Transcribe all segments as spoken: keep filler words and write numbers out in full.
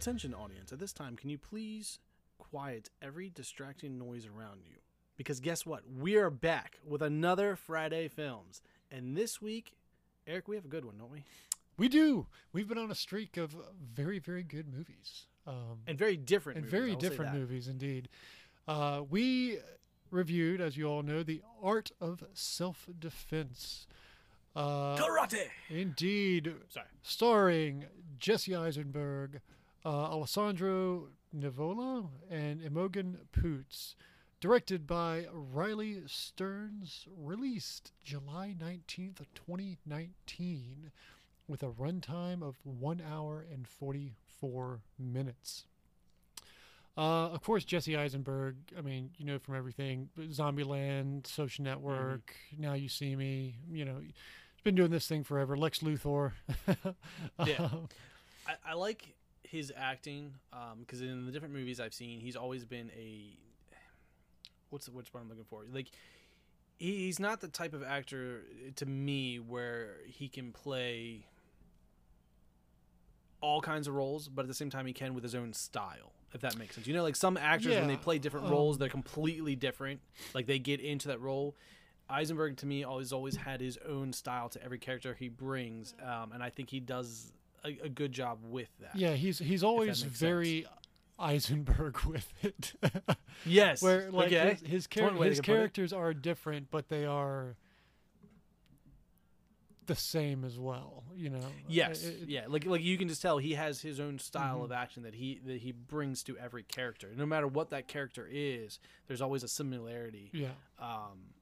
Attention audience, at this time, can you please quiet every distracting noise around you? Because guess what? We are back with another Friday Films. And this week, Eric, we have a good one, don't we? We do. We've been on a streak of very, very good movies. Um, and very different and movies. And very different movies, indeed. Uh, we reviewed, as you all know, The Art of Self-Defense. Uh, Karate! Indeed. Sorry. Starring Jesse Eisenberg, uh, Alessandro Nivola, and Imogen Poots. Directed by Riley Stearns. Released July nineteenth, twenty nineteen. With a runtime of one hour and forty-four minutes. Uh, of course, Jesse Eisenberg, I mean, you know from everything, Zombieland, Social Network, mm-hmm. Now You See Me, you know, he's been doing this thing forever. Lex Luthor. Yeah. Um, I, I like his acting because um, in the different movies I've seen, he's always been a, what's the what's what I'm looking for? Like, he's not the type of actor, to me, where he can play all kinds of roles, but at the same time he can with his own style, if that makes sense. You know, like some actors, yeah, when they play different um, roles, they're completely different. Like, they get into that role. Eisenberg, to me, always always had his own style to every character he brings, um, and I think he does a, a good job with that. Yeah, he's he's always very sense. Eisenberg with it. Yes. Where, like, okay. his, his, char- his characters are different, but they are the same as well, you know. Yes, it, yeah. Like, like you can just tell he has his own style mm-hmm. of action that he that he brings to every character. No matter what that character is, there's always a similarity. Yeah. Um,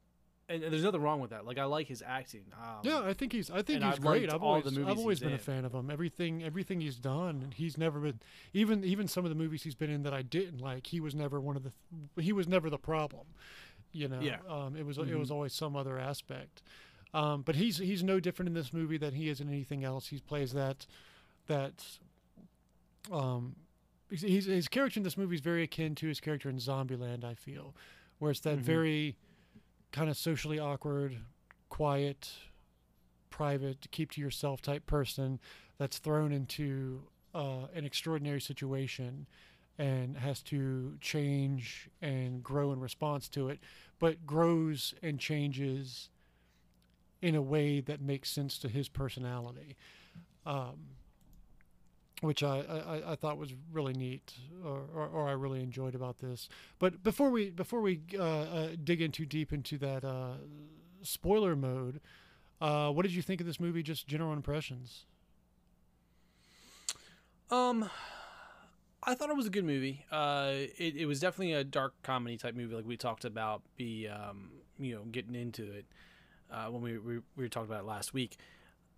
and, and there's nothing wrong with that. Like, I like his acting. Um, yeah, I think he's I think he's I've great. I've always I've always been in. a fan of him. Everything everything he's done, and he's never been even even some of the movies he's been in that I didn't like. He was never one of the he was never the problem. You know. Yeah. Um, it was mm-hmm. it was always some other aspect. Um, but he's he's no different in this movie than he is in anything else. He plays that that um, he's, his character in this movie is very akin to his character in Zombieland, I feel, where it's that mm-hmm. very kind of socially awkward, quiet, private, keep to yourself type person that's thrown into uh, an extraordinary situation and has to change and grow in response to it, but grows and changes in a way that makes sense to his personality, um, which I, I, I thought was really neat, or, or, or I really enjoyed about this. But before we before we uh, uh, dig in too deep into that uh, spoiler mode, uh, what did you think of this movie? Just general impressions. Um, I thought it was a good movie. Uh, it, it was definitely a dark comedy type movie, like we talked about. Be um, you know, getting into it. Uh, when we, we we were talking about it last week.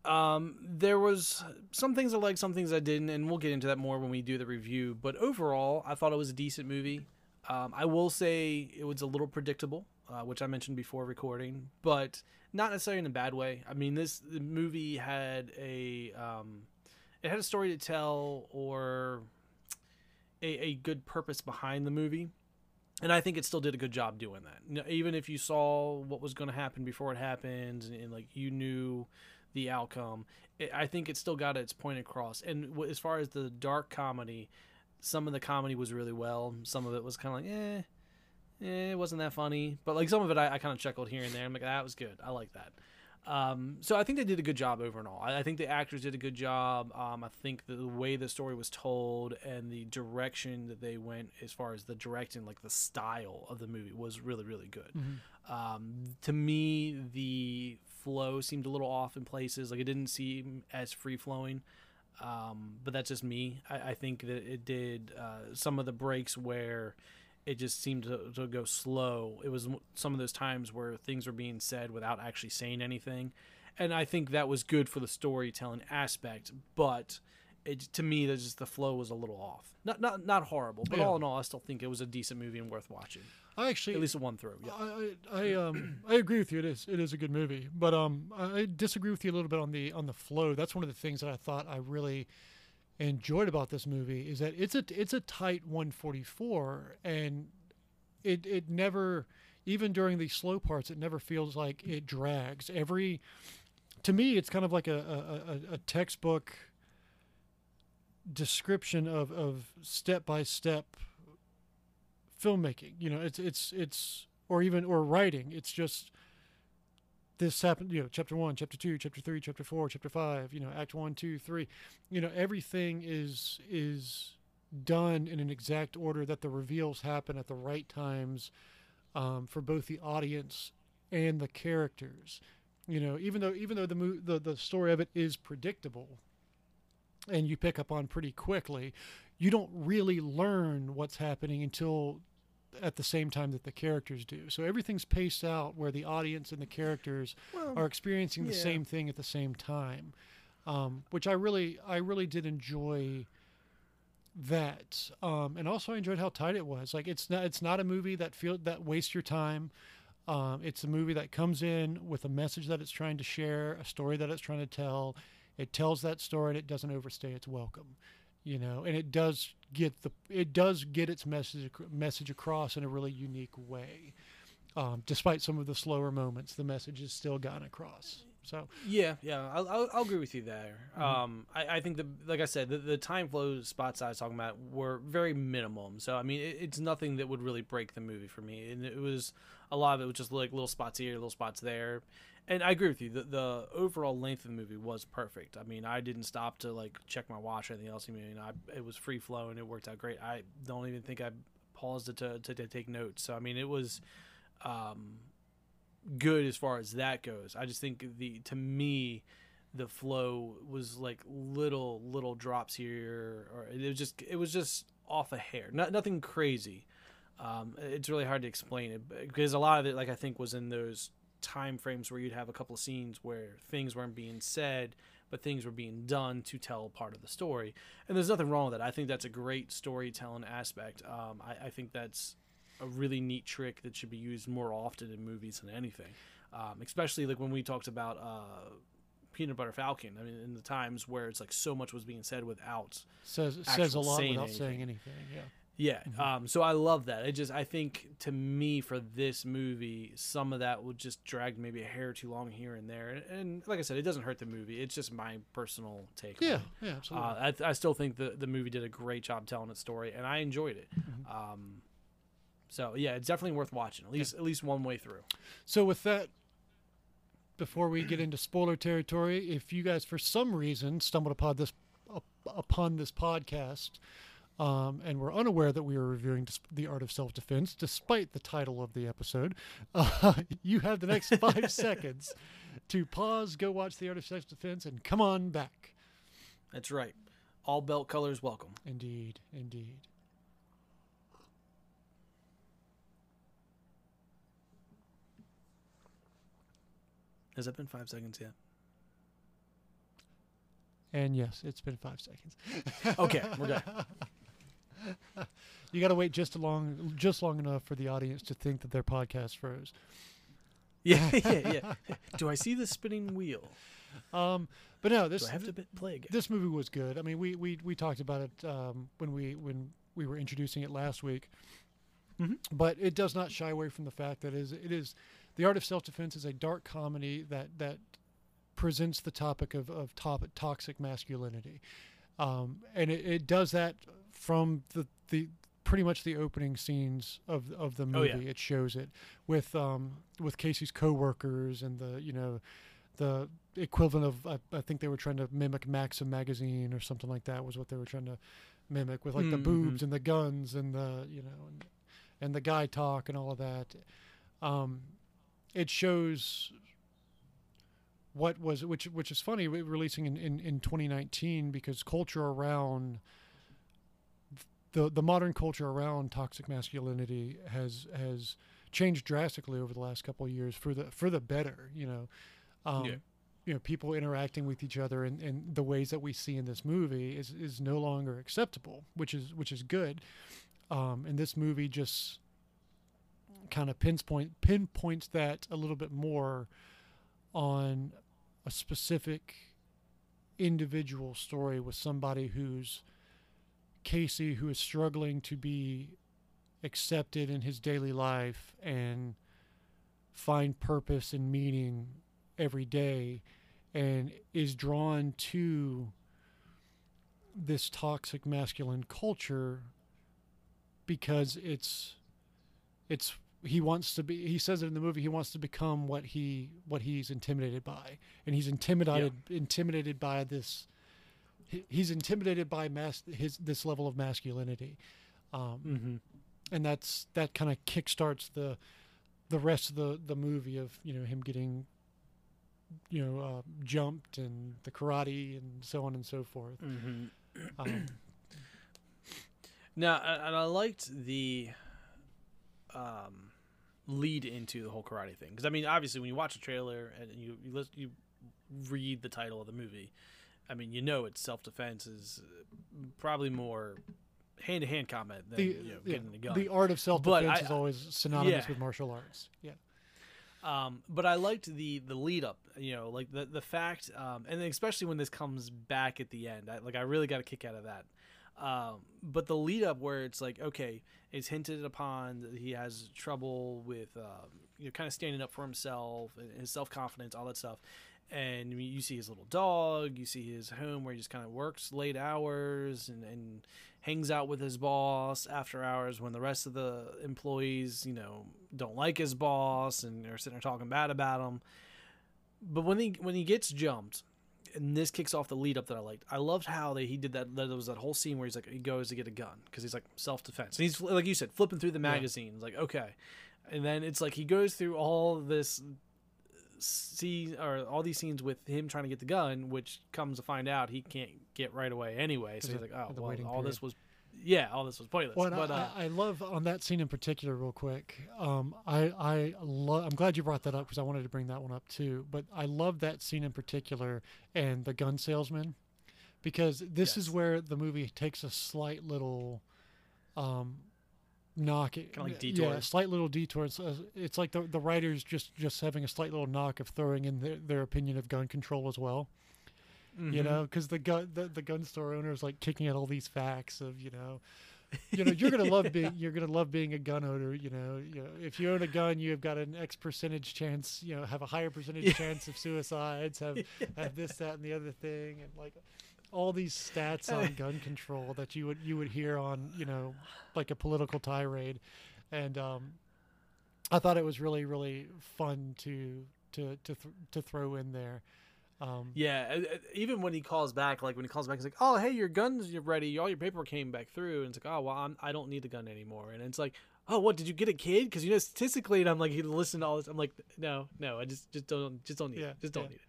Um, there was some things I liked, some things I didn't, and we'll get into that more when we do the review. But overall, I thought it was a decent movie. Um, I will say it was a little predictable, uh, which I mentioned before recording, but not necessarily in a bad way. I mean, this the movie had a um, it had a story to tell, or a, a good purpose behind the movie. And I think it still did a good job doing that. Even if you saw what was going to happen before it happened, and, and like you knew the outcome, it, I think it still got its point across. And w- as far as the dark comedy, some of the comedy was really well. Some of it was kind of like, eh, eh, it wasn't that funny. But like some of it, I, I kind of chuckled here and there. I'm like, that was good. I like that. Um, so I think they did a good job over and all. I, I think the actors did a good job. Um, I think the, the way the story was told and the direction that they went as far as the directing, like the style of the movie, was really, really good. Mm-hmm. Um, to me, the flow seemed a little off in places. Like, it didn't seem as free flowing. Um, but that's just me. I, I think that it did, uh, some of the breaks where it just seemed to, to go slow. It was some of those times where things were being said without actually saying anything. And I think that was good for the storytelling aspect, but it, to me, that's just the flow was a little off. Not not not horrible, but yeah. All in all, I still think it was a decent movie and worth watching. I actually at least one through. Yeah. I I, I um I agree with you. It is it is a good movie, but um I disagree with you a little bit on the on the flow. That's one of the things that I thought I really enjoyed about this movie, is that it's a it's a tight one forty-four, and it it never, even during the slow parts, it never feels like it drags. Every to me, it's kind of like a a, a textbook description of of step by step filmmaking. You know, it's it's it's or even or writing. It's just this happened. You know, chapter one, chapter two, chapter three, chapter four, chapter five. You know, act one, two, three. You know, everything is is done in an exact order that the reveals happen at the right times um, for both the audience and the characters. You know, even though even though the mo- the the story of it is predictable, and you pick up on pretty quickly, you don't really learn what's happening until at the same time that the characters do. So everything's paced out where the audience and the characters well, are experiencing the yeah. same thing at the same time, um, which I really I really did enjoy that, um, and also I enjoyed how tight it was. Like it's not it's not a movie that feel that wastes your time. Um, it's a movie that comes in with a message that it's trying to share, a story that it's trying to tell. It tells that story and it doesn't overstay its welcome, you know, and it does get the it does get its message message across in a really unique way. Um, despite some of the slower moments, the message is still gotten across. So yeah, yeah, I'll, I'll, I'll agree with you there. Mm-hmm. Um, I, I think the like I said, the, the time flow spots I was talking about were very minimum. So I mean, it, it's nothing that would really break the movie for me, and it was a lot of it was just like little spots here, little spots there. And I agree with you. The, the overall length of the movie was perfect. I mean, I didn't stop to like check my watch or anything else. I mean, I, it was free flowing. It worked out great. I don't even think I paused it to, to, to take notes. So I mean, it was um, good as far as that goes. I just think the to me, the flow was like little little drops here, or it was just it was just off a hair. Not nothing crazy. Um, it's really hard to explain it because a lot of it, like I think, was in those time frames where you'd have a couple of scenes where things weren't being said but things were being done to tell part of the story, and there's nothing wrong with that. I think that's a great storytelling aspect. um I, I think that's a really neat trick that should be used more often in movies than anything, um especially like when we talked about uh Peanut Butter Falcon. I mean, in the times where it's like so much was being said without says says a lot saying without anything. saying anything yeah Yeah, um, so I love that. It just, I think, to me, for this movie, some of that would just drag maybe a hair too long here and there. And, and like I said, it doesn't hurt the movie. It's just my personal take. Yeah, on it. yeah, absolutely. Uh, I, th- I still think the, the movie did a great job telling its story, and I enjoyed it. Mm-hmm. Um, so yeah, it's definitely worth watching, at least yeah. at least one way through. So with that, before we get into spoiler territory, if you guys for some reason stumbled upon this upon this podcast. Um, and we're unaware that we are reviewing The Art of Self-Defense, despite the title of the episode. Uh, you have the next five seconds to pause, go watch The Art of Self-Defense, and come on back. That's right. All belt colors welcome. Indeed, indeed. Has that been five seconds yet? And yes, it's been five seconds. Okay, we're done. You got to wait just long, just long enough for the audience to think that their podcast froze. Yeah, yeah, yeah. Do I see the spinning wheel? Um, but no, this Do I have to play again? This movie was good. I mean, we we, we talked about it um, when we when we were introducing it last week. Mm-hmm. But it does not shy away from the fact that it is it is The Art of Self-Defense is a dark comedy that that presents the topic of of top, toxic masculinity, um, and it, it does that. From the, the pretty much the opening scenes of of the movie, oh, yeah. It shows it with um with Casey's coworkers and the you know the equivalent of I, I think they were trying to mimic Maxim magazine or something like that was what they were trying to mimic with like mm-hmm. the boobs and the guns and the you know and, and the guy talk and all of that. Um, it shows what was which which is funny releasing in in, in twenty nineteen because culture around. The, the modern culture around toxic masculinity has has changed drastically over the last couple of years for the for the better, you know. Um, yeah. You know, people interacting with each other in, in the ways that we see in this movie is, is no longer acceptable, which is which is good. Um, and this movie just kind of pinpoint pinpoints that a little bit more on a specific individual story with somebody who's Casey, who is struggling to be accepted in his daily life and find purpose and meaning every day, and is drawn to this toxic masculine culture because it's it's he wants to be, he says it in the movie, he wants to become what he what he's intimidated by, and he's intimidated yeah. intimidated by this he's intimidated by mas- his this level of masculinity. Um, mm-hmm. And that's that kind of kickstarts the the rest of the, the movie of, you know, him getting, you know, uh, jumped and the karate and so on and so forth. Mm-hmm. Um, now, and I liked the um, lead into the whole karate thing, because I mean, obviously, when you watch a trailer and you you, list, you read the title of the movie, I mean, you know, it's self defense is probably more hand to hand combat than the, you know, yeah, getting the gun. The art of self defense is always synonymous yeah. with martial arts. Yeah. Um, but I liked the, the lead up, you know, like the, the fact, um, and especially when this comes back at the end, I, like I really got a kick out of that. Um, but the lead up where it's like, okay, it's hinted upon that he has trouble with, um, you know, kind of standing up for himself and his self-confidence, all that stuff. And you see his little dog, you see his home where he just kind of works late hours and, and hangs out with his boss after hours when the rest of the employees, you know, don't like his boss and are sitting there talking bad about him. But when he, when he gets jumped, and this kicks off the lead up that I liked, I loved how they, he did that. There was that whole scene where he's like, he goes to get a gun because he's like self-defense. And he's, like you said, flipping through the magazine. Yeah. Like, okay. And then it's like, he goes through all this see or all these scenes with him trying to get the gun, which comes to find out he can't get right away anyway, so he's like, oh well, all period. this was yeah all this was pointless. Well, but I, uh, I love on that scene in particular real quick, um I I love I'm glad you brought that up because I wanted to bring that one up too, but I love that scene in particular and the gun salesman, because this yes. is where the movie takes a slight little um knock it kind of like detour. Yeah, slight little detour. It's, uh, it's like the the writers just just having a slight little knock of throwing in their, their opinion of gun control as well. Mm-hmm. You know, because the gun the, the gun store owner is like kicking out all these facts of, you know, you know you're gonna love being you're gonna love being a gun owner. You know, you know, if you own a gun, you've got an X percentage chance. You know, have a higher percentage yeah. chance of suicides. Have yeah. have this, that, and the other thing, and like. All these stats on gun control that you would you would hear on, you know, like a political tirade, and um, I thought it was really really fun to to to th- to throw in there. Um, yeah, even when he calls back, like when he calls back, he's like, "Oh, hey, your guns, you're ready. All your paperwork came back through," and it's like, "Oh, well, I'm, I don't need the gun anymore." And it's like, "Oh, what? Did you get a kid?" Because you know statistically, and I'm like, he listened to all this. I'm like, "No, no, I just just don't just don't need yeah, it. Just don't yeah. need it."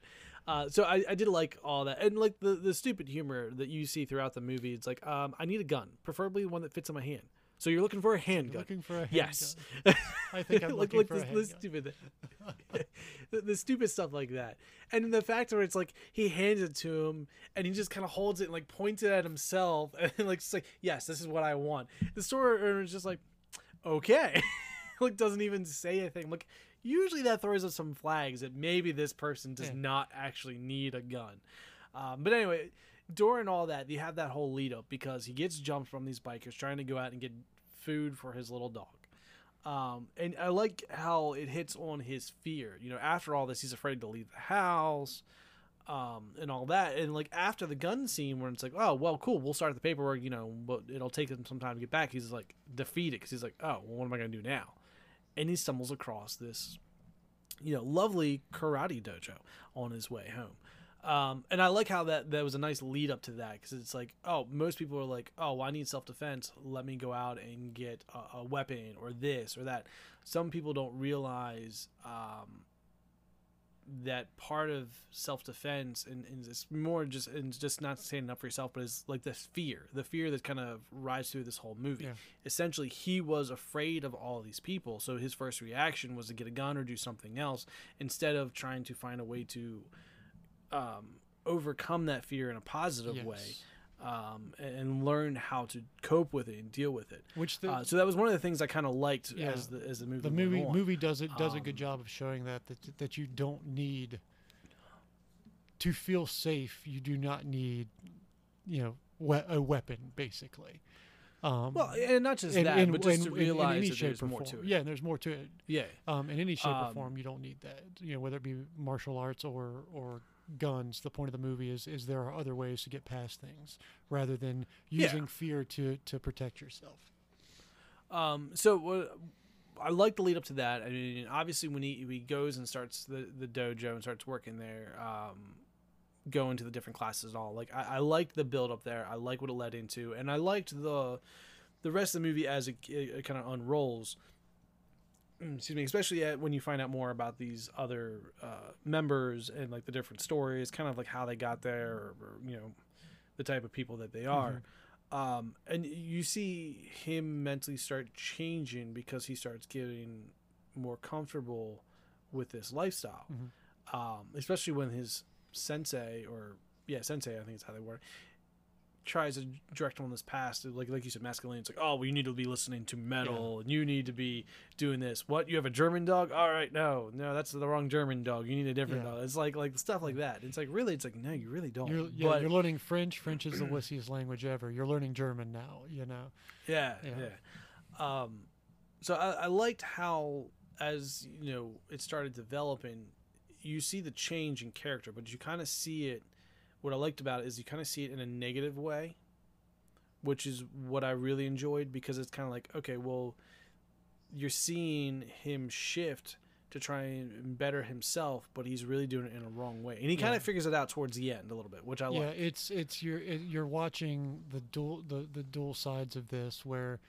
Uh, so I, I did like all that, and like the, the stupid humor that you see throughout the movie. It's like, um, I need a gun, preferably one that fits in my hand. So you're looking for a handgun. Looking for a handgun. Yes, gun. I think I'm looking like, for like a this, handgun. This stupid, the, the stupid stuff like that, and the fact where it's like he hands it to him, and he just kind of holds it and like points it at himself, and like it's like, yes, this is what I want. The store owner is just like, okay, like doesn't even say anything. Like. Usually that throws up some flags that maybe this person does yeah. not actually need a gun. Um, but anyway, during all that, you have that whole lead up because he gets jumped from these bikers trying to go out and get food for his little dog. Um, and I like how it hits on his fear. You know, after all this, he's afraid to leave the house um, and all that. And like after the gun scene where it's like, oh, well, cool, we'll start the paperwork, you know, but it'll take him some time to get back. He's like defeated because he's like, oh, well, what am I going to do now? And he stumbles across this, you know, lovely karate dojo on his way home. Um, and I like how that, that was a nice lead up to that because it's like, oh, most people are like, oh, well, I need self-defense. Let me go out and get a, a weapon or this or that. Some people don't realize um, that part of self-defense and, and it's more just and just not standing up for yourself, but it's like this fear, the fear that kind of rides through this whole movie. Yeah. Essentially, he was afraid of all these people, so his first reaction was to get a gun or do something else instead of trying to find a way to um, overcome that fear in a positive yes. way um, and, and learn how to cope with it and deal with it. Which the, uh, so that was one of the things I kind of liked yeah, as the as the movie. The movie on. movie does it does um, a good job of showing that, that that you don't need to feel safe. You do not need, you know, we- a weapon basically. Um, well, and not just and, that, and, but just and, to realize in, in that there's more form. to it. Yeah, and there's more to it. Yeah. Um, in any shape um, or form, you don't need that. You know, whether it be martial arts or or guns, the point of the movie is is there are other ways to get past things rather than using yeah. fear to to protect yourself. Um. So uh, I like the lead up to that. I mean, obviously when he, he goes and starts the, the dojo and starts working there, um, going to the different classes and all, like I, I liked the build up there. I like what it led into, and I liked the the rest of the movie as it, it, it kind of unrolls. Excuse me, especially at, when you find out more about these other uh, members and like the different stories, kind of like how they got there, or, or you know, the type of people that they are. Mm-hmm. Um, and you see him mentally start changing because he starts getting more comfortable with this lifestyle, mm-hmm. um, especially when his sensei or yeah, sensei, I think is how they were, tries to direct him on this past, like like you said, masculine. It's like, oh, well, you need to be listening to metal, yeah. and you need to be doing this. What, you have a German dog? All right, no, no, that's the wrong German dog. You need a different yeah. dog. It's like like stuff like that. It's like really, it's like no, you really don't. You're, yeah, but, you're learning French. French is the wussiest language ever. You're learning German now, you know. Yeah, yeah. yeah. Um, so I, I liked how, as you know, it started developing. You see the change in character, but you kind of see it. What I liked about it is you kind of see it in a negative way, which is what I really enjoyed, because it's kind of like, okay, well, you're seeing him shift to try and better himself, but he's really doing it in a wrong way. And he kind yeah. of figures it out towards the end a little bit, which I like. Yeah, it's it's you're it, you're watching the dual the, the dual sides of this, where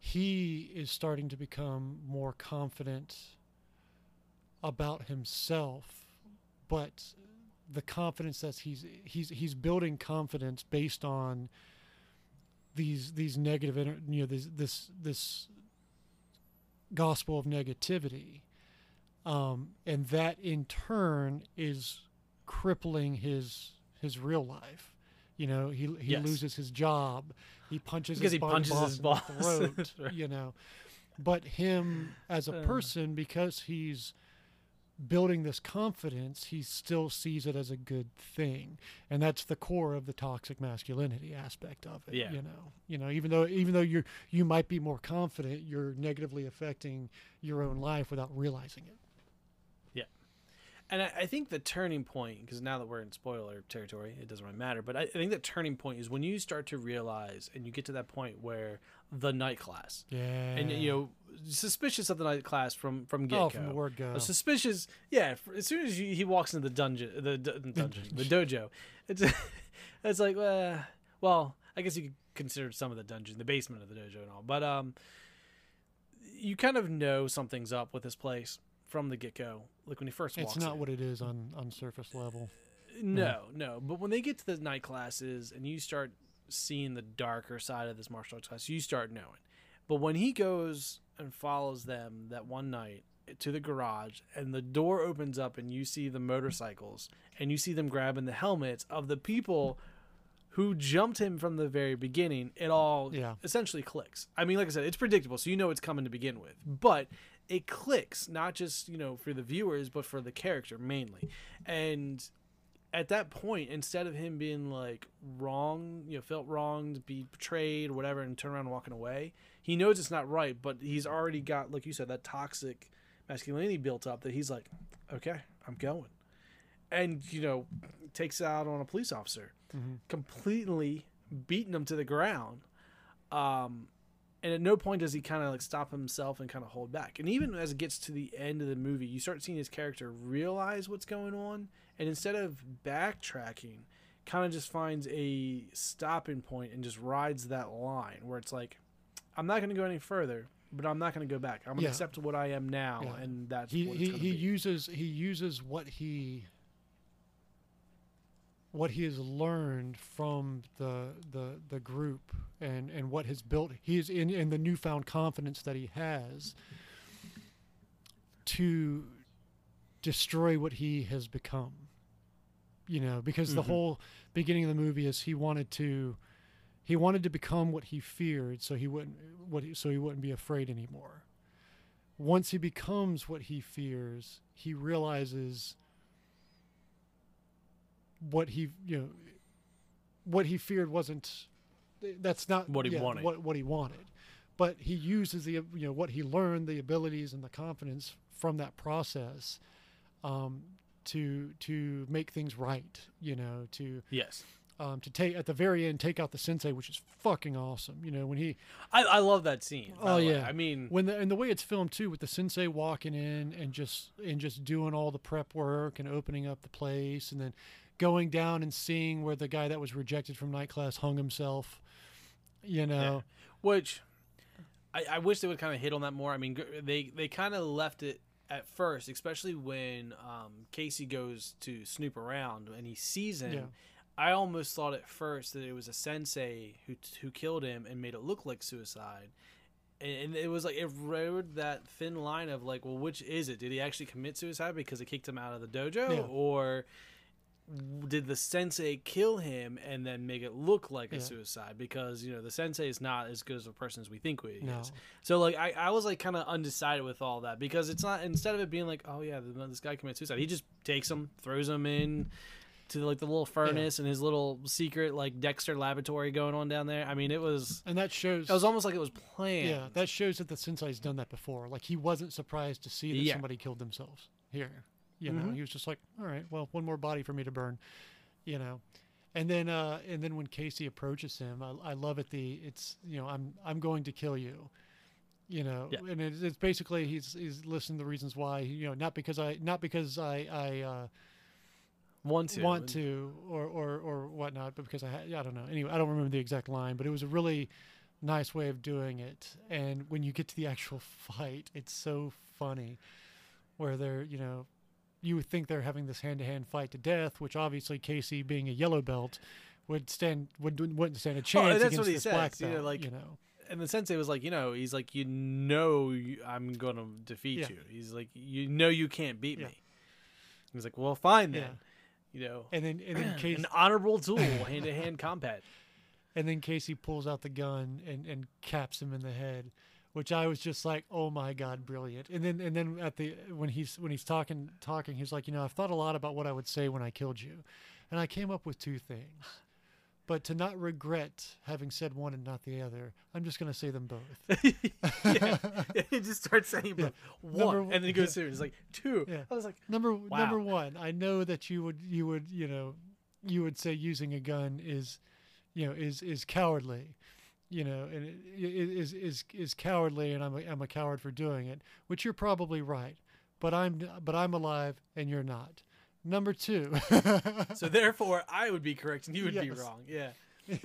he is starting to become more confident about himself, but the confidence that he's he's he's building confidence based on these these negative, you know, this this this gospel of negativity, um, and that in turn is crippling his his real life. You know, he he yes. loses his job. He punches because his he punches boss his boss in the throat. Right. You know, but him as a person, because he's building this confidence, he still sees it as a good thing, and that's the core of the toxic masculinity aspect of it. Yeah. You know, you know, even though even though you you might be more confident, you're negatively affecting your own life without realizing it. Yeah, and I, I think the turning point, because now that we're in spoiler territory, it doesn't really matter. But I, I think the turning point is when you start to realize, and you get to that point where the night class, yeah, and you know. Suspicious of the night class from from get go. Oh, from the word go. Suspicious, yeah. As soon as you, he walks into the dungeon, the d- dungeon, the dojo, it's it's like, uh, well, I guess you could consider some of the dungeon, the basement of the dojo and all, but um, you kind of know something's up with this place from the get go. Like when he first walks, it's not in. What it is on on surface level. No, yeah. no. But when they get to the night classes and you start seeing the darker side of this martial arts class, you start knowing. But when he goes and follows them that one night to the garage, and the door opens up and you see the motorcycles and you see them grabbing the helmets of the people who jumped him from the very beginning, it all yeah. essentially clicks. I mean, like I said, it's predictable, so you know it's coming to begin with. But it clicks, not just, you know, for the viewers, but for the character mainly. And at that point, instead of him being like wrong, you know, felt wronged, be betrayed, whatever, and turn around and walking away, he knows it's not right, but he's already got, like you said, that toxic masculinity built up that he's like, okay, I'm going. And, you know, takes out on a police officer, mm-hmm. completely beating him to the ground. Um, and at no point does he kind of like stop himself and kind of hold back. And even as it gets to the end of the movie, you start seeing his character realize what's going on, and instead of backtracking, kind of just finds a stopping point and just rides that line where it's like, I'm not going to go any further, but I'm not going to go back. I'm going to yeah. accept what I am now, yeah. and that's he, what it's he, he be. uses. He uses what he what he has learned from the the the group and and what has built. He is in in the newfound confidence that he has to destroy what he has become. You know, because mm-hmm. the whole beginning of the movie is he wanted to. He wanted to become what he feared, so he wouldn't. What he, so he wouldn't be afraid anymore. Once he becomes what he fears, he realizes what he you know what he feared wasn't. That's not what he yeah, wanted. What, what he wanted, but he uses the you know what he learned, the abilities and the confidence from that process, um, to to make things right, you know, to yes um to take at the very end take out the sensei, which is fucking awesome, you know, when he I, I love that scene. Oh yeah, I mean when the and the way it's filmed too, with the sensei walking in and just and just doing all the prep work and opening up the place and then going down and seeing where the guy that was rejected from night class hung himself, you know. Yeah. Which I, I wish they would kind of hit on that more. I mean, they they kind of left it at first, especially when um, Casey goes to snoop around and he sees him. Yeah. I almost thought at first that it was a sensei who who killed him and made it look like suicide. And it was like it rode that thin line of like, well, which is it? Did he actually commit suicide because it kicked him out of the dojo? Yeah. Or did the sensei kill him and then make it look like yeah. a suicide? Because, you know, the sensei is not as good as a person as we think we no. is. So like I, I was like kind of undecided with all that, because it's not, instead of it being like, oh yeah, this guy commits suicide, he just takes him, throws him in to like the little furnace yeah. and his little secret like Dexter laboratory going on down there. I mean, it was, and that shows, it was almost like it was planned. Yeah, that shows that the sensei's done that before. Like he wasn't surprised to see that yeah. somebody killed themselves here. You know, mm-hmm. he was just like, all right, well, one more body for me to burn, you know. And then uh, and then when Casey approaches him, I, I love it. The it's, you know, I'm I'm going to kill you, you know. Yeah. And it, it's basically he's he's listing the reasons why, you know, not because I not because I, I uh, want to want to or, or, or whatnot, but because I, I don't know. Anyway, I don't remember the exact line, but it was a really nice way of doing it. And when you get to the actual fight, it's so funny where they're, you know, you would think they're having this hand-to-hand fight to death, which obviously Casey, being a yellow belt, would stand would wouldn't stand a chance oh, that's against what he this says. black belt. You know, like, you know, and the sensei was like, you know, he's like, you know, you, I'm gonna defeat yeah. you. He's like, you know, you can't beat yeah. me. He's like, well, fine then, yeah. you know. And then and then Casey, an honorable duel, hand-to-hand combat. And then Casey pulls out the gun and and caps him in the head, which I was just like, oh my God, brilliant. And then and then at the when he's when he's talking talking, he's like, you know, I've thought a lot about what I would say when I killed you, and I came up with two things. But to not regret having said one and not the other, I'm just gonna say them both. yeah. He just starts saying yeah. one, number, and then he goes yeah. through. He's like two. Yeah. I was like, number wow. number one, I know that you would you would you know you would say using a gun is, you know, is is cowardly. You know, and it is is is cowardly, and I'm a, I'm a coward for doing it, which you're probably right, but I'm but I'm alive and you're not. Number two. So therefore, I would be correct and you would yes. be wrong. Yeah. Yes.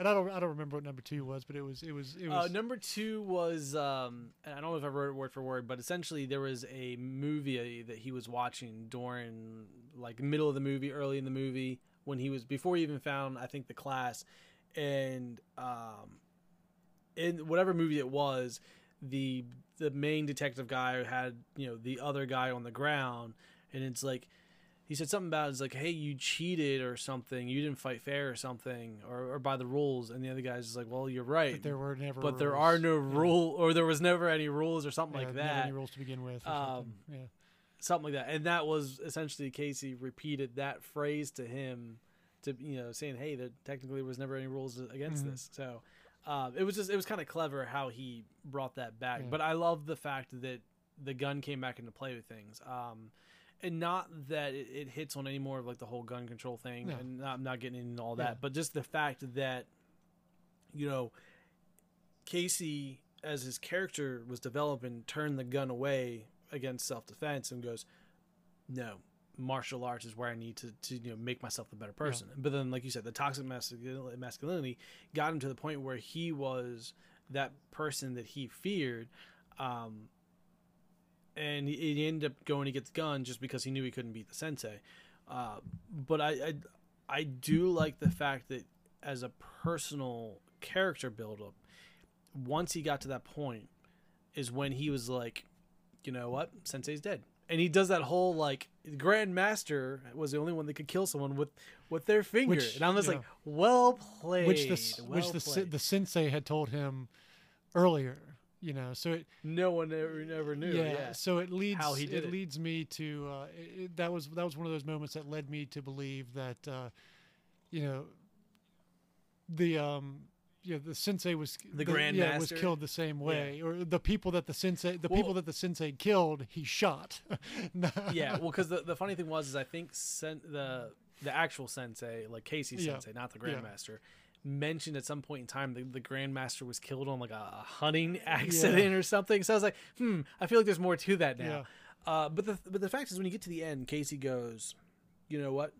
And I don't I don't remember what number two was, but it was it was it was. Uh, number two was um, and I don't know if I wrote it word for word, but essentially there was a movie that he was watching during like middle of the movie, early in the movie, when he was before he even found I think the class. And um, in whatever movie it was, the the main detective guy had, you know, the other guy on the ground, and it's like he said something about it, it's like, hey, you cheated or something, you didn't fight fair or something, or, or by the rules, and the other guy's just like, well, you're right, but there were never, but rules. there are no yeah. rule, or there was never any rules or something yeah, like that. Any rules to begin with, or um, something. yeah, something like that. And that was essentially Casey repeated that phrase to him. To, you know, saying, hey, there technically was never any rules against mm-hmm. this. So uh, it was just, it was kind of clever how he brought that back. Yeah. But I love the fact that the gun came back into play with things. Um, and not that it, it hits on any more of like the whole gun control thing. No. And not, I'm not getting into all that. Yeah. But just the fact that, you know, Casey, as his character was developing, turned the gun away against self-defense and goes, no. Martial arts is where I need to, to you know, make myself a better person. Yeah. But then, like you said, the toxic masculinity got him to the point where he was that person that he feared. Um, and he, he ended up going to get the gun just because he knew he couldn't beat the sensei. Uh, but I, I, I do like the fact that as a personal character buildup, once he got to that point is when he was like, you know what? Sensei's dead. And he does that whole, like, Grandmaster was the only one that could kill someone with, with their finger. Which, and I'm just like, know, well played. Which, the, well which played. The, the sensei had told him earlier, you know. So it, no one ever, ever knew. Yeah, yeah. So it leads How he did it, it leads me to uh, it, that was that was one of those moments that led me to believe that, uh, you know, the um, you know, the sensei was the, the grandmaster yeah, was killed the same way, yeah. or the people that the sensei the well, people that the sensei killed, he shot. Yeah, well, because the, the funny thing was is I think sen- the the actual sensei, like Casey Sensei, yeah. not the grandmaster. Yeah. Mentioned at some point in time the, the grandmaster was killed on like a hunting accident yeah. or something. So I was like, hmm, I feel like there's more to that now. Yeah. Uh, but the but the fact is, when you get to the end, Casey goes, you know what?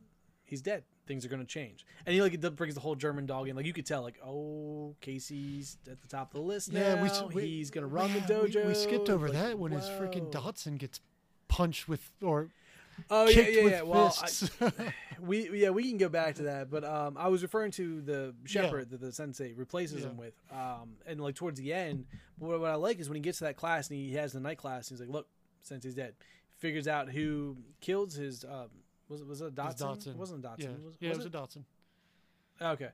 He's dead. Things are going to change. And he like it brings the whole German dog in. Like you could tell, like, oh, Casey's at the top of the list now. Yeah, we, we, He's going to run yeah, the dojo. We, we skipped over like, that when whoa. his freaking Dotson gets punched with or. Oh yeah, yeah, yeah. Well, I, we yeah we can go back to that, but um, I was referring to the shepherd yeah. that the sensei replaces yeah. him with, um, and like towards the end. What, what I like is when he gets to that class and he has the night class. And he's like, "Look, sensei's dead." Figures out who killed his. Um, was it was it a Dotson? It was Dotson. It wasn't a Dotson. Yeah, was, was yeah it was it? a Dotson. Okay.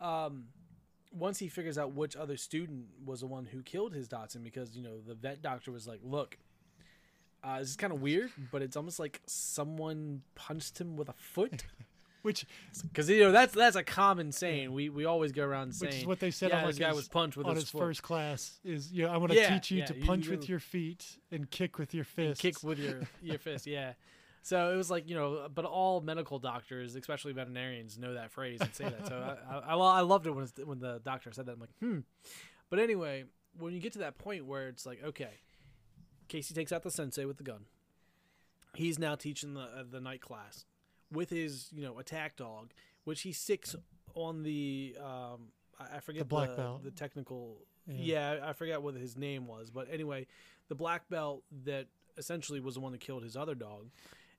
Um, once he figures out which other student was the one who killed his Dotson, because you know the vet doctor was like, "Look." Uh, this is kind of weird, but it's almost like someone punched him with a foot, which because you know that's that's a common saying. We we always go around saying which is what they said. Yeah, on this guy his, was punched with on his, his foot. First class. Is you know, I want to yeah, teach you yeah, to punch you, you, with your feet and kick with your fists. Kick with your your fist, yeah. So it was like you know, but all medical doctors, especially veterinarians, know that phrase and say that. So I I, I loved it when it's, when the doctor said that. I'm like, hmm. But anyway, when you get to that point where it's like, okay. Casey takes out the sensei with the gun. He's now teaching the uh, the night class with his, you know, attack dog, which he sticks on the um, I forget the black the, belt. the technical. Yeah. yeah, I forget what his name was, but anyway, the black belt that essentially was the one that killed his other dog,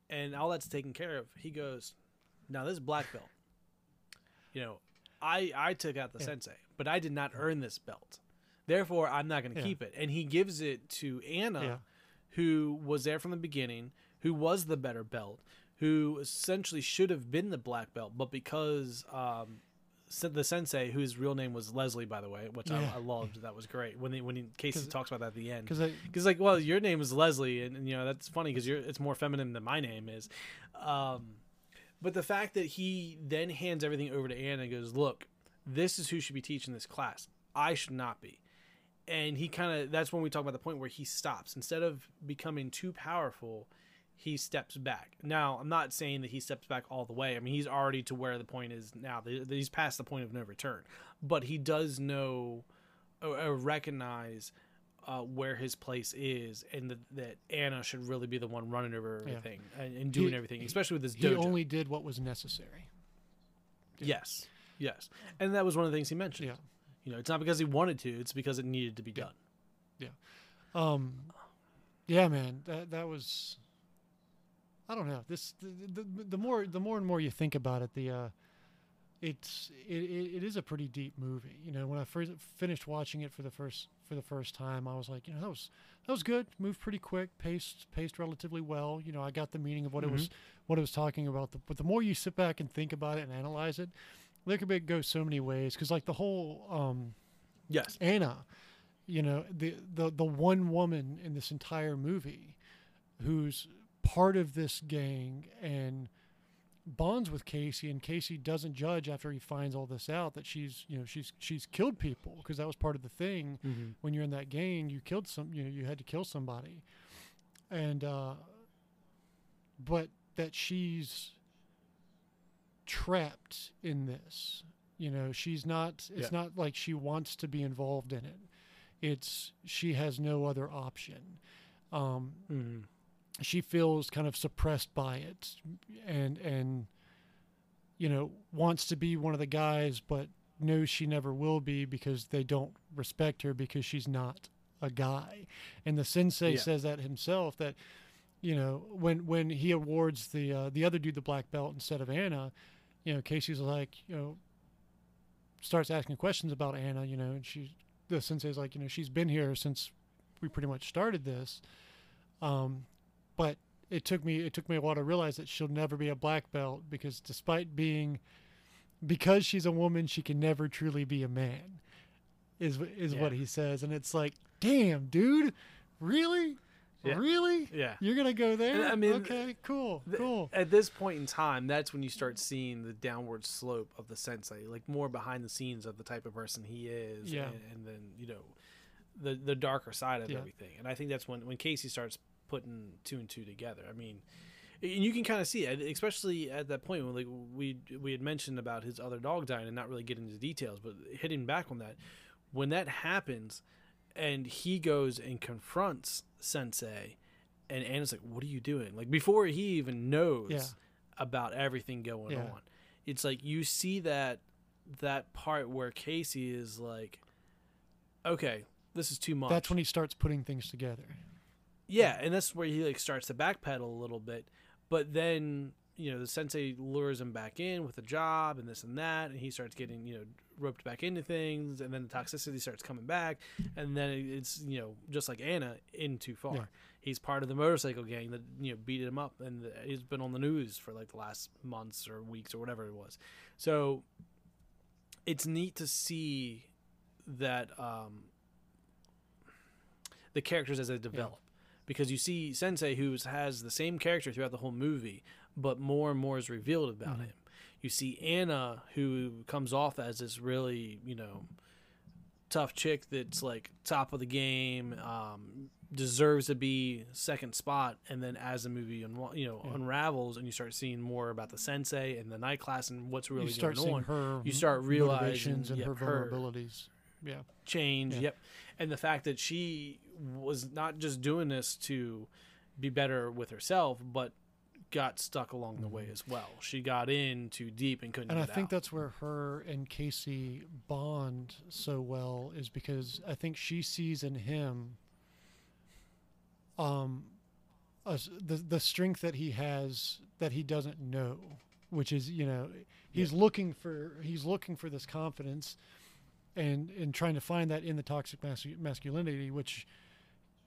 and all that's taken care of. He goes, now this is black belt. You know, I I took out the yeah. sensei, but I did not earn this belt. Therefore, I'm not going to yeah. keep it. And he gives it to Anna, yeah. who was there from the beginning, who was the better belt, who essentially should have been the black belt. But because um, the sensei, whose real name was Leslie, by the way, which yeah. I, I loved. That was great. When they, when he, Casey talks about that at the end. Because, like, well, your name is Leslie. And, and you know, that's funny because it's more feminine than my name is. Um, but the fact that he then hands everything over to Anna and goes, look, this is who should be teaching this class. I should not be. And he kind of, that's when we talk about the point where he stops. Instead of becoming too powerful, he steps back. Now, I'm not saying that he steps back all the way. I mean, he's already to where the point is now. He's past the point of no return. But he does know or recognize uh, where his place is and that, that Anna should really be the one running over everything yeah. and, and doing he, everything, especially with this dojo. He only did what was necessary. Yeah. Yes, yes. And that was one of the things he mentioned. Yeah. You know, it's not because he wanted to, it's because it needed to be done. Yeah. Um, yeah, man, that that was, I don't know. This, the, the, the more, the more and more you think about it, the, uh, it's, it, it is a pretty deep movie. You know, when I first finished watching it for the first, for the first time, I was like, you know, that was, that was good. Moved pretty quick, paced, paced relatively well. You know, I got the meaning of what mm-hmm. it was, what it was talking about. The, but the more you sit back and think about it and analyze it, there could go so many ways because, like, the whole um, yes, Anna, you know, the, the the one woman in this entire movie who's part of this gang and bonds with Casey, and Casey doesn't judge after he finds all this out that she's, you know, she's she's killed people because that was part of the thing mm-hmm. when you're in that gang, you killed some, you know, you had to kill somebody, and uh, but that she's trapped in this, you know, she's not, it's yeah. not like she wants to be involved in it. It's, she has no other option. Um, mm-hmm. She feels kind of suppressed by it and, and, you know, wants to be one of the guys, but knows she never will be because they don't respect her because she's not a guy. And the sensei yeah. says that himself, that, you know, when, when he awards the, uh, the other dude, the black belt instead of Anna, you know, Casey's like, you know, starts asking questions about Anna, you know, and she, the sensei's like, you know, she's been here since we pretty much started this. Um, but it took me, it took me a while to realize that she'll never be a black belt because despite being, because she's a woman, she can never truly be a man is, is yeah. what he says. And it's like, damn, dude, really? Yeah. Really? Yeah. You're going to go there? And, I mean, okay, cool, th- cool. At this point in time, that's when you start seeing the downward slope of the sensei, like more behind the scenes of the type of person he is. Yeah. And, and then, you know, the the darker side of yeah. everything. And I think that's when, when Casey starts putting two and two together. I mean, and you can kind of see it, especially at that point when like we we had mentioned about his other dog dying and not really getting into details, but hitting back on that, when that happens and he goes and confronts Sensei, and Anna's like, what are you doing? Like, before he even knows yeah. about everything going yeah. on, it's like you see that that part where Casey is like, okay, this is too much. That's when he starts putting things together. Yeah, and that's where he like starts to backpedal a little bit, but then, you know, the sensei lures him back in with a job and this and that, and he starts getting, you know, roped back into things, and then the toxicity starts coming back, and then it's, you know, just like Anna, in too far. Yeah. He's part of the motorcycle gang that, you know, beat him up, and he's been on the news for like the last months or weeks or whatever it was. So it's neat to see that um, the characters as they develop. Yeah. Because you see Sensei, who has the same character throughout the whole movie, but more and more is revealed about mm-hmm. him. You see Anna, who comes off as this really, you know, tough chick that's like top of the game, um, deserves to be second spot. And then as the movie, unwa- you know, yeah. unravels, and you start seeing more about the Sensei and the night class and what's really you going on, her you start realizing and yep, her vulnerabilities. Her, Yeah. Change. Yeah. Yep. And the fact that she was not just doing this to be better with herself, but got stuck along the mm-hmm. way as well. She got in too deep and couldn't and get out. And I think out. that's where her and Casey bond so well, is because I think she sees in him um, a, the, the strength that he has that he doesn't know, which is, you know, he's yeah. looking for, he's looking for this confidence. And and trying to find that in the toxic mas- masculinity, which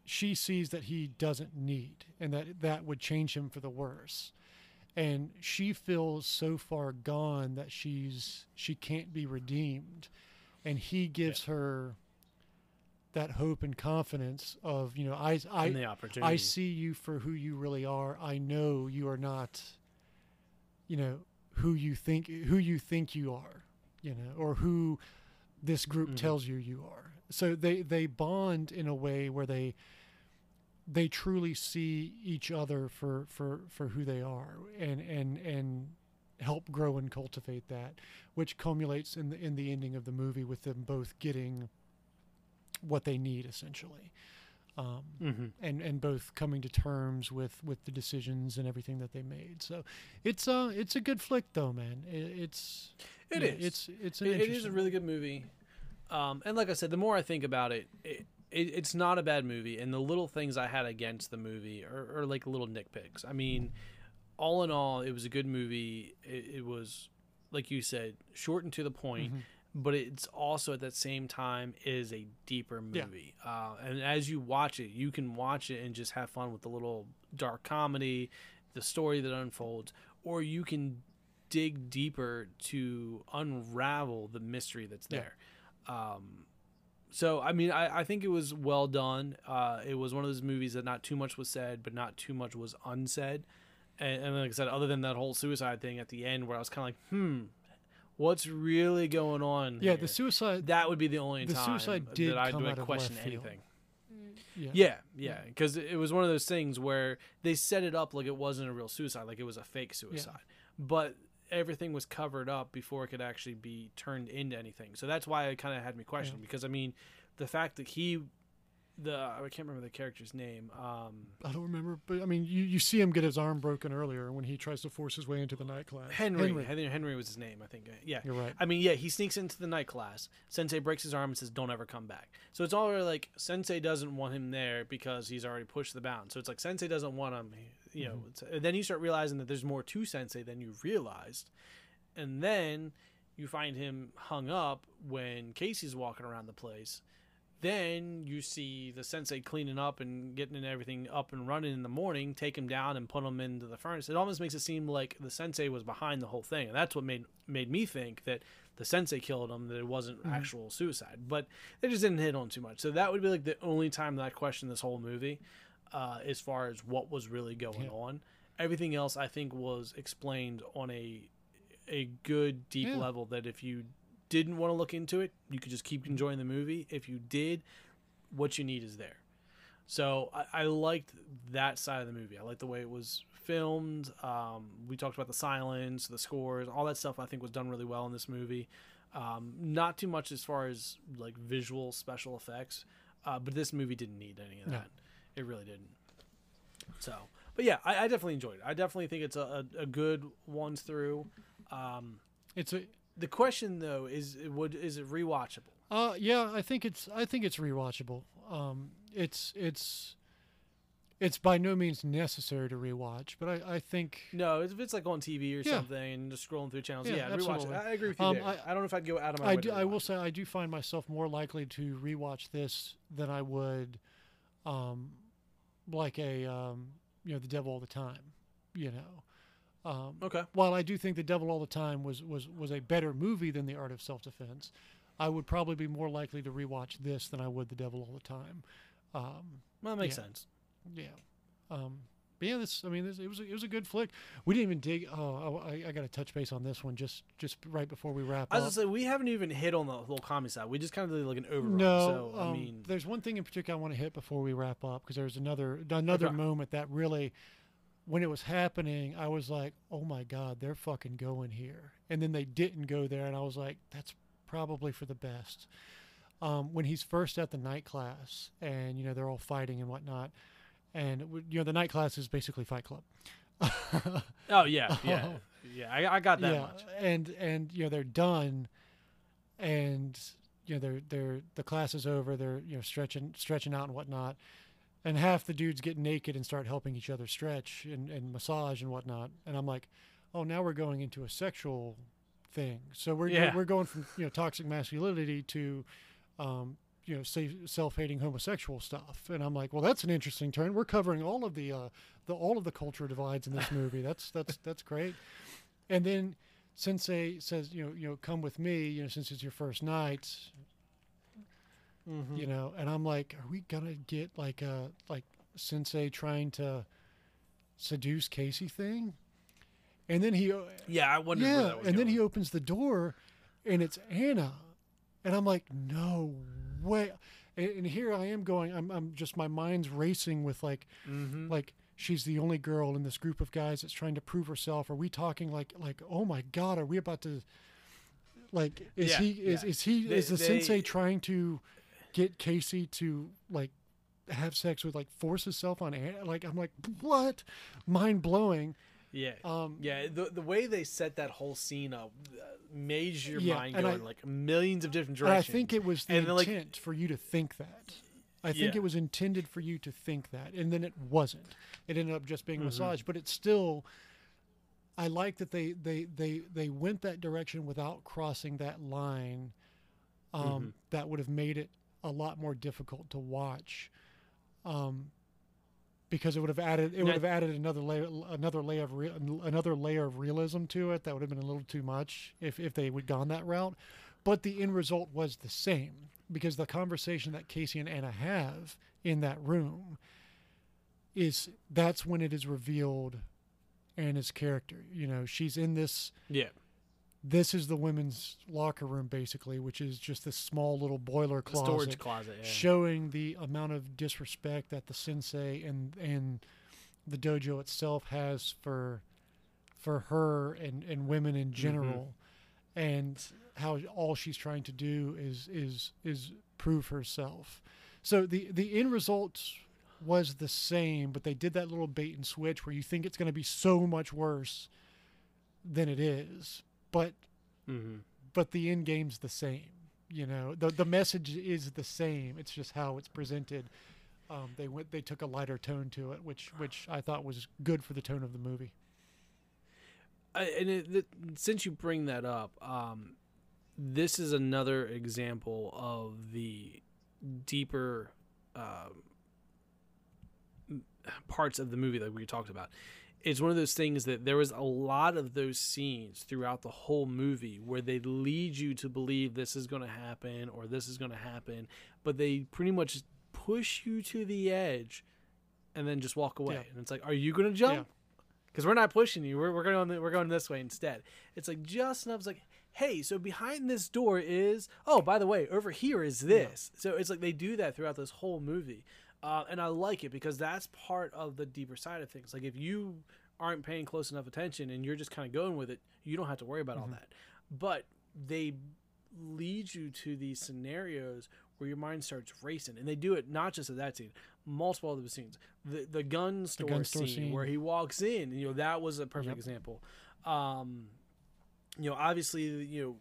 she sees that he doesn't need, and that that would change him for the worse. And she feels so far gone that she's she can't be redeemed. And he gives yeah. her that hope and confidence of, you know, I I, I see you for who you really are. I know you are not, you know, who you think who you think you are, you know, or who this group mm-hmm. tells you you are. So they, they bond in a way where they they truly see each other for, for, for who they are, and, and and help grow and cultivate that, which culminates in the in the ending of the movie with them both getting what they need, essentially, um, mm-hmm. and and both coming to terms with, with the decisions and everything that they made. So it's a it's a good flick, though, man. It, it's. It yeah, is. It's it's an it, it is a really good movie, um, and like I said, the more I think about it, it, it, it's not a bad movie. And the little things I had against the movie are, are like little nitpicks. I mean, all in all, it was a good movie. It, it was, like you said, short and to the point, mm-hmm. but it's also at that same time is a deeper movie. Yeah. Uh, and as you watch it, you can watch it and just have fun with the little dark comedy, the story that unfolds, or you can dig deeper to unravel the mystery that's there. Yeah. Um, so, I mean, I, I think it was well done. Uh, it was one of those movies that not too much was said, but not too much was unsaid. And, and like I said, other than that whole suicide thing at the end where I was kind of like, hmm, what's really going on Yeah, here? The suicide... That would be the only the time suicide did that I would question anything. Yeah, yeah, yeah. Because it was one of those things where they set it up like it wasn't a real suicide, like it was a fake suicide. Yeah. But everything was covered up before it could actually be turned into anything. So that's why it kind of had me question, yeah. because I mean, the fact that he, the I can't remember the character's name. Um, I don't remember, but I mean, you, you see him get his arm broken earlier when he tries to force his way into the night class. Henry, Henry, Henry was his name, I think. Yeah, you're right. I mean, yeah, he sneaks into the night class. Sensei breaks his arm and says, "Don't ever come back." So it's all like Sensei doesn't want him there because he's already pushed the bounds. So it's like Sensei doesn't want him. He, You know, mm-hmm. then you start realizing that there's more to Sensei than you realized, and then you find him hung up when Casey's walking around the place. Then you see the Sensei cleaning up and getting everything up and running in the morning, take him down and put him into the furnace. It almost makes it seem like the Sensei was behind the whole thing, and that's what made made me think that the Sensei killed him, that it wasn't mm-hmm. actual suicide. But they just didn't hit on too much. So that would be like the only time that I questioned this whole movie. uh, as far as what was really going yeah. on. Everything else, I think, was explained on a a good, deep yeah. level that if you didn't want to look into it, you could just keep enjoying the movie. If you did, what you need is there. So I, I liked that side of the movie. I liked the way it was filmed. Um, we talked about the silence, the scores, all that stuff I think was done really well in this movie. Um, not too much as far as like visual special effects, uh, but this movie didn't need any of that. No. It really didn't. So, but yeah, I, I definitely enjoyed it. I definitely think it's a, a, a good one through. Um, it's a, the question though is would is it rewatchable? Uh, yeah, I think it's I think it's rewatchable. Um, it's it's it's by no means necessary to rewatch, but I, I think no, if it's like on T V or yeah. something and just scrolling through channels, yeah, yeah rewatch it. I agree with you. Um, there. I, I don't know if I'd go out of my I way. Do, to I will say I do find myself more likely to rewatch this than I would, um, like a um, you know, The Devil All the Time, you know. Um, okay. While I do think The Devil All the Time was was was a better movie than The Art of Self Defense, I would probably be more likely to rewatch this than I would The Devil All the Time. Um, well, that makes yeah. sense. Yeah. Um, but yeah, this, I mean, this, it was a, it was a good flick. We didn't even dig. Oh, I, I got to touch base on this one just, just right before we wrap up. I was going to say, we haven't even hit on the whole comedy side. We just kind of did like an overall. No, so, um, I mean, there's one thing in particular I want to hit before we wrap up, because there's another another okay. moment that really, when it was happening, I was like, oh my God, they're fucking going here. And then they didn't go there, and I was like, that's probably for the best. Um, when he's first at the night class and, you know, they're all fighting and whatnot. And, you know, the night class is basically Fight Club. oh, yeah. Yeah. Um, yeah. I, I got that yeah, much. And, and, you know, they're done, and, you know, they're, they're, the class is over. They're, you know, stretching, stretching out and whatnot. And half the dudes get naked and start helping each other stretch and, and massage and whatnot. And I'm like, oh, now we're going into a sexual thing. So we're yeah. we're going from, you know, toxic masculinity to um you know, self-hating homosexual stuff, and I'm like, well, that's an interesting turn. We're covering all of the uh the all of the culture divides in this movie. That's that's that's great. And then Sensei says, you know, you know, come with me, you know, since it's your first night. Mm-hmm. You know, and I'm like, are we gonna get like a like Sensei trying to seduce Casey thing? And then he, yeah, I wondered yeah, where that was and going. Then he opens the door, and it's Anna, and I'm like, no way. And, and here I am going, I'm, I'm just, my mind's racing with like, mm-hmm. like she's the only girl in this group of guys that's trying to prove herself. Are we talking like, like, oh my God, are we about to, like, is yeah, he, is, yeah. is he, they, is the they, sensei trying to get Casey to like have sex with, like, force herself on Anna? Like, I'm like, what? Mind blowing. Yeah, um, yeah. The the way they set that whole scene up made your yeah, mind go in like millions of different directions. I think it was the and intent like, for you to think that. I think yeah. it was intended for you to think that, and then it wasn't. It ended up just being mm-hmm. massage, but it's still. I like that they they they they went that direction without crossing that line. Um, mm-hmm. That would have made it a lot more difficult to watch. Um, Because it would have added, it would have added another layer, another layer of re, another layer of realism to it. That would have been a little too much if if they would gone that route. But the end result was the same, because the conversation that Casey and Anna have in that room is that's when it is revealed Anna's character. You know, she's in this. Yeah. This is the women's locker room, basically, which is just this small little boiler closet, storage closet, yeah. showing the amount of disrespect that the sensei and and the dojo itself has for for her and, and women in general, mm-hmm. and how all she's trying to do is is is prove herself. So the the end result was the same, but they did that little bait and switch where you think it's going to be so much worse than it is. But, mm-hmm. but the end game's the same, you know. the The message is the same. It's just how it's presented. Um, they went, they took a lighter tone to it, which which I thought was good for the tone of the movie. I, and it, it, since you bring that up, um, this is another example of the deeper uh, parts of the movie that we talked about. It's one of those things that there was a lot of those scenes throughout the whole movie where they lead you to believe this is going to happen or this is going to happen, but they pretty much push you to the edge and then just walk away. Yeah. And it's like, are you going to jump? Because yeah. we're not pushing you. We're, we're going on the, we're going this way instead. It's like just enough. It's like, hey, so behind this door is, oh, by the way, over here is this. Yeah. So it's like they do that throughout this whole movie. Uh, and I like it because that's part of the deeper side of things. Like if you aren't paying close enough attention and you're just kind of going with it, you don't have to worry about mm-hmm. all that. But they lead you to these scenarios where your mind starts racing, and they do it not just at that scene, multiple other scenes. The the gun store, the gun store scene, scene where he walks in, you know, that was a perfect yep. example. Um, you know, obviously, you know,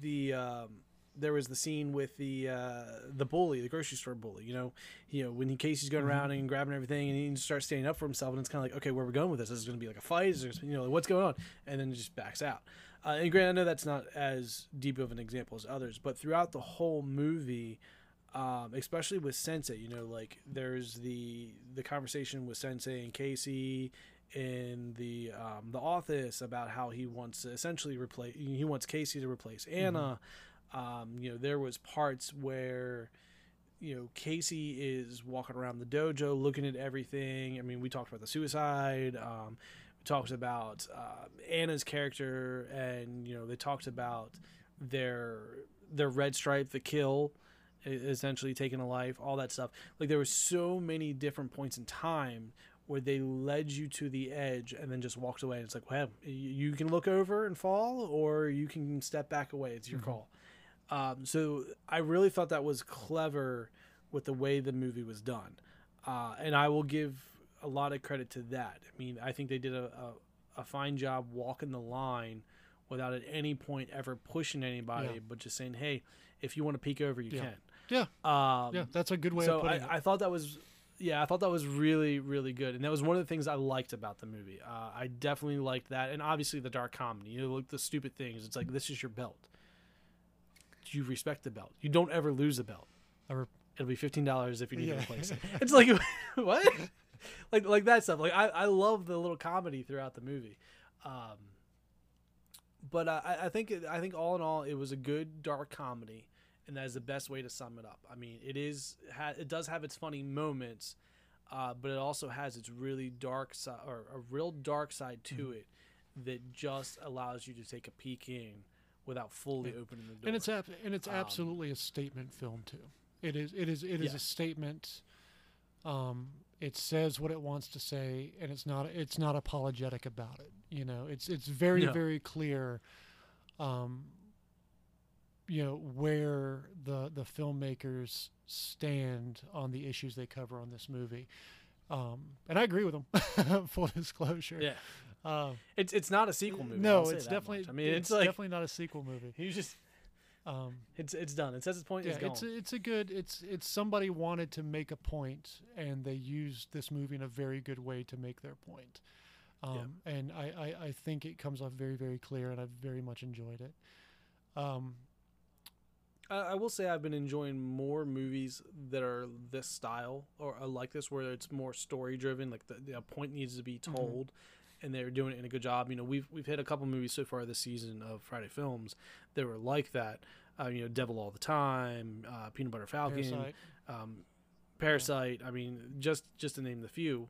the um, there was the scene with the uh, the bully, the grocery store bully. You know, you know when he Casey's going mm-hmm. around and grabbing everything, and he starts standing up for himself, and it's kind of like, okay, where are we going with this? Is it going to be like a fight? Is there, you know, like, what's going on? And then it just backs out. Uh, and granted, I know that's not as deep of an example as others, but throughout the whole movie, um, especially with Sensei, you know, like there's the the conversation with Sensei and Casey in the um, the office about how he wants to essentially replace, he wants Casey to replace Anna. Mm-hmm. Um, you know, there was parts where, you know, Casey is walking around the dojo looking at everything. I mean, we talked about the suicide. Um, talks about uh, Anna's character, and you know they talked about their their red stripe, the kill, essentially taking a life, all that stuff. Like there were so many different points in time where they led you to the edge and then just walked away, and it's like, well, you can look over and fall, or you can step back away. It's your mm-hmm. call. Um, so I really thought that was clever with the way the movie was done, uh, and I will give a lot of credit to that. I mean, I think they did a, a, a fine job walking the line without at any point ever pushing anybody, yeah. but just saying, hey, if you want to peek over, you yeah. can. Yeah. Um, yeah, that's a good way so of putting I, it. I thought that was, yeah, I thought that was really, really good. And that was one of the things I liked about the movie. Uh, I definitely liked that. And obviously the dark comedy, you know, like the stupid things. It's like, this is your belt. You respect the belt. You don't ever lose a belt. Ever. It'll be fifteen dollars if you need yeah. to replace it. It's like, what? Like like that stuff. Like I, I love the little comedy throughout the movie, um, but I, I think it, I think all in all it was a good dark comedy, and that is the best way to sum it up. I mean, it is ha- it does have its funny moments, uh, but it also has its really dark side, or a real dark side to mm-hmm. it that just allows you to take a peek in without fully yeah. opening the door. And it's ab- and it's um, absolutely a statement film too. It is it is it is yeah. a statement. Um, It says what it wants to say, and it's not it's not apologetic about it. You know, it's it's very no. very clear, um, you know, where the the filmmakers stand on the issues they cover on this movie, um, and I agree with them. Full disclosure. Yeah, um, it's it's not a sequel movie. No, it's definitely. Much. I mean, it's, it's like, definitely not a sequel movie. You just. Um, it's it's done. It says its point. Yeah, it's gone. It's a, it's a good. It's it's somebody wanted to make a point, and they used this movie in a very good way to make their point. Um, yeah. And I, I, I think it comes off very very clear, and I've very much enjoyed it. Um, I, I will say I've been enjoying more movies that are this style or are like this, where it's more story driven. Like the, the point needs to be told. Mm-hmm. And they're doing it in a good job. You know, we've we've hit a couple movies so far this season of Friday Films that were like that. Uh, you know, Devil All the Time, uh, Peanut Butter Falcon, Parasite. Um, Parasite. Yeah. I mean, just just to name the few.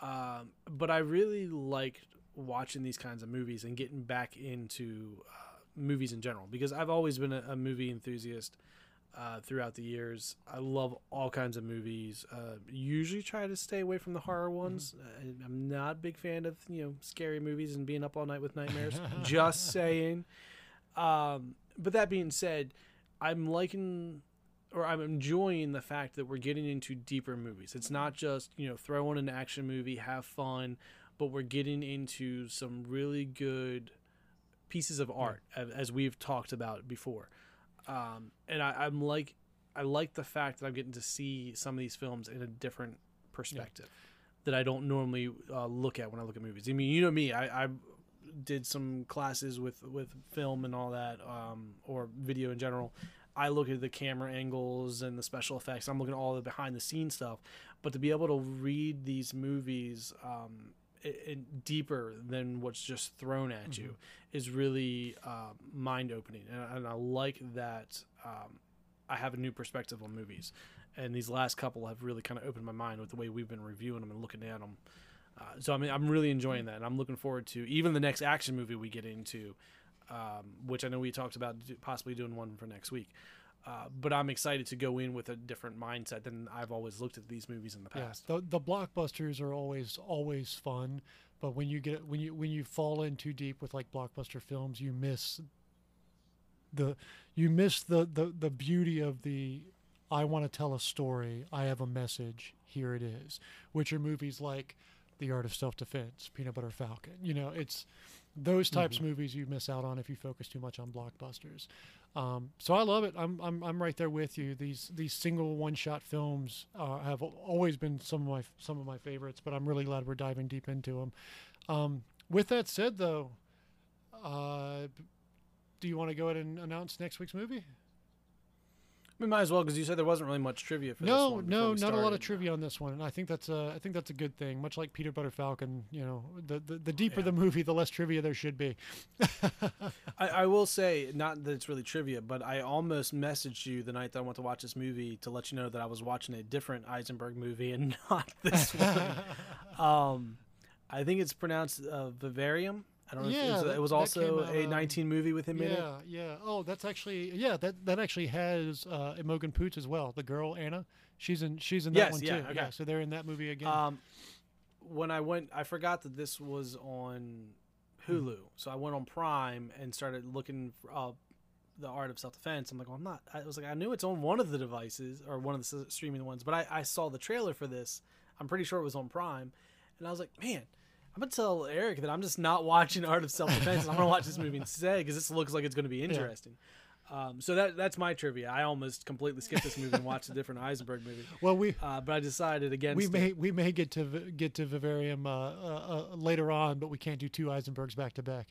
Um, but I really liked watching these kinds of movies and getting back into uh, movies in general, because I've always been a, a movie enthusiast uh, throughout the years. I love all kinds of movies. Uh, usually try to stay away from the horror ones. Mm-hmm. I, I'm not a big fan of, you know, scary movies and being up all night with nightmares. Just saying. Um, but that being said, I'm liking or I'm enjoying the fact that we're getting into deeper movies. It's not just, you know, throw on an action movie, have fun, but we're getting into some really good pieces of art, mm-hmm. as we've talked about before. Um, and I, I'm like, I like the fact that I'm getting to see some of these films in a different perspective yeah. that I don't normally uh, look at when I look at movies. I mean, you know me, I, I did some classes with, with film and all that, um, or video in general. I look at the camera angles and the special effects. I'm looking at all the behind the scenes stuff, but to be able to read these movies, um, It, it deeper than what's just thrown at mm-hmm. you is really uh, mind opening, and, and I like that. Um, I have a new perspective on movies, and these last couple have really kind of opened my mind with the way we've been reviewing them and looking at them. Uh, so I mean, I'm really enjoying that, and I'm looking forward to even the next action movie we get into, um, which I know we talked about possibly doing one for next week. Uh, but I'm excited to go in with a different mindset than I've always looked at these movies in the past. Yeah, the, the blockbusters are always always fun, but when you get when you when you fall in too deep with like blockbuster films, you miss the you miss the the, the beauty of the. I want to tell a story. I have a message. Here it is. Which are movies like The Art of Self-Defense, Peanut Butter Falcon. You know, it's those types mm-hmm. of movies you miss out on if you focus too much on blockbusters. Um, so I love it. I'm I'm I'm right there with you. These these single one-shot films uh, have always been some of my some of my favorites, but I'm really glad we're diving deep into them. Um, with that said, though, uh, do you want to go ahead and announce next week's movie? We might as well, because you said there wasn't really much trivia for no, this one. No, no, not a lot of trivia on this one, and I think that's a, I think that's a good thing. Much like Peanut Butter Falcon, you know, the the, the deeper yeah. the movie, the less trivia there should be. I, I will say, not that it's really trivia, but I almost messaged you the night that I went to watch this movie to let you know that I was watching a different Eisenberg movie and not this one. um, I think it's pronounced uh, Vivarium. I don't know yeah, if it was, that, it was also out, a nineteen movie with him yeah, in it. Yeah, yeah. Oh, that's actually yeah. That that actually has uh, Imogen Poots as well. The girl Anna, she's in she's in that yes, one yeah, too. Okay. Yeah, so they're in that movie again. Um, when I went, I forgot that this was on Hulu, mm-hmm. so I went on Prime and started looking for uh, The Art of Self Defense. I'm like, well, I'm not. I was like, I knew it's on one of the devices or one of the streaming ones, but I, I saw the trailer for this. I'm pretty sure it was on Prime, and I was like, man. I'm going to tell Eric that I'm just not watching Art of Self-Defense. I'm going to watch this movie instead because this looks like it's going to be interesting. Yeah. Um, so that that's my trivia. I almost completely skipped this movie and watched a different Eisenberg movie. Well, we uh, but I decided against we may it. We may get to get to Vivarium uh, uh, uh, later on, but we can't do two Eisenbergs back to back.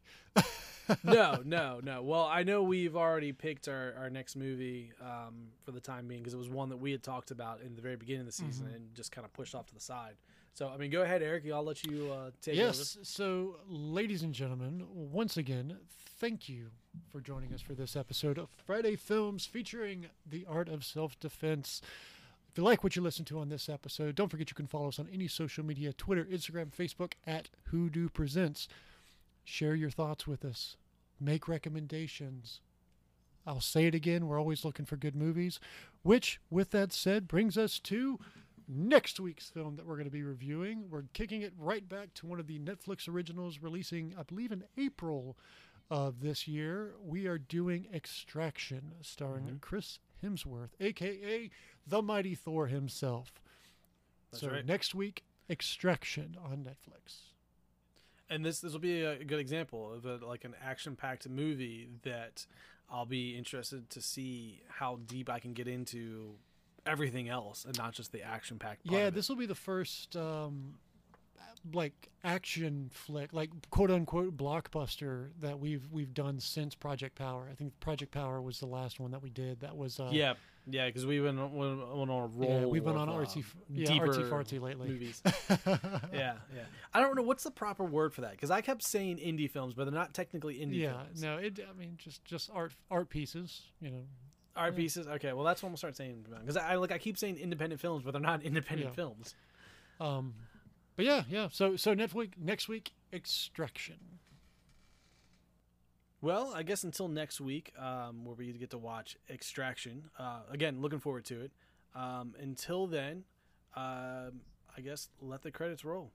No, no, no. Well, I know we've already picked our, our next movie um, for the time being because it was one that we had talked about in the very beginning of the season mm-hmm. and just kind of pushed off to the side. So, I mean, go ahead, Eric. I'll let you uh, take it over. Yes. So, ladies and gentlemen, once again, thank you for joining us for this episode of Friday Films featuring The Art of Self-Defense. If you like what you listen to on this episode, don't forget you can follow us on any social media, Twitter, Instagram, Facebook, at Hoodoo Presents. Share your thoughts with us. Make recommendations. I'll say it again. We're always looking for good movies, which, with that said, brings us to next week's film that we're going to be reviewing. We're kicking it right back to one of the Netflix originals releasing, I believe, in April of this year. We are doing Extraction, starring mm-hmm. Chris Hemsworth, a k a the mighty Thor himself. That's so right. Next week, Extraction on Netflix. And this this will be a good example of a, like an action-packed movie that I'll be interested to see how deep I can get into everything else and not just the action packed part. Yeah, this will be the first um like action flick, like quote unquote blockbuster that we've we've done since Project Power. I think Project Power was the last one that we did. That was uh yeah yeah because we've been on, on a roll. Yeah, we've been on artsy yeah, artsy fartsy lately movies. yeah yeah I don't know what's the proper word for that, because I kept saying indie films, but they're not technically indie yeah films. no it I mean just just art art pieces, you know. Art pieces. Okay, well that's when we'll start saying, because I like I keep saying independent films, but they're not independent yeah. films. Um, but yeah, yeah. So so next week, next week, Extraction. Well, I guess until next week, um, where we get to watch Extraction. Uh, again, looking forward to it. Um, until then, uh, I guess let the credits roll.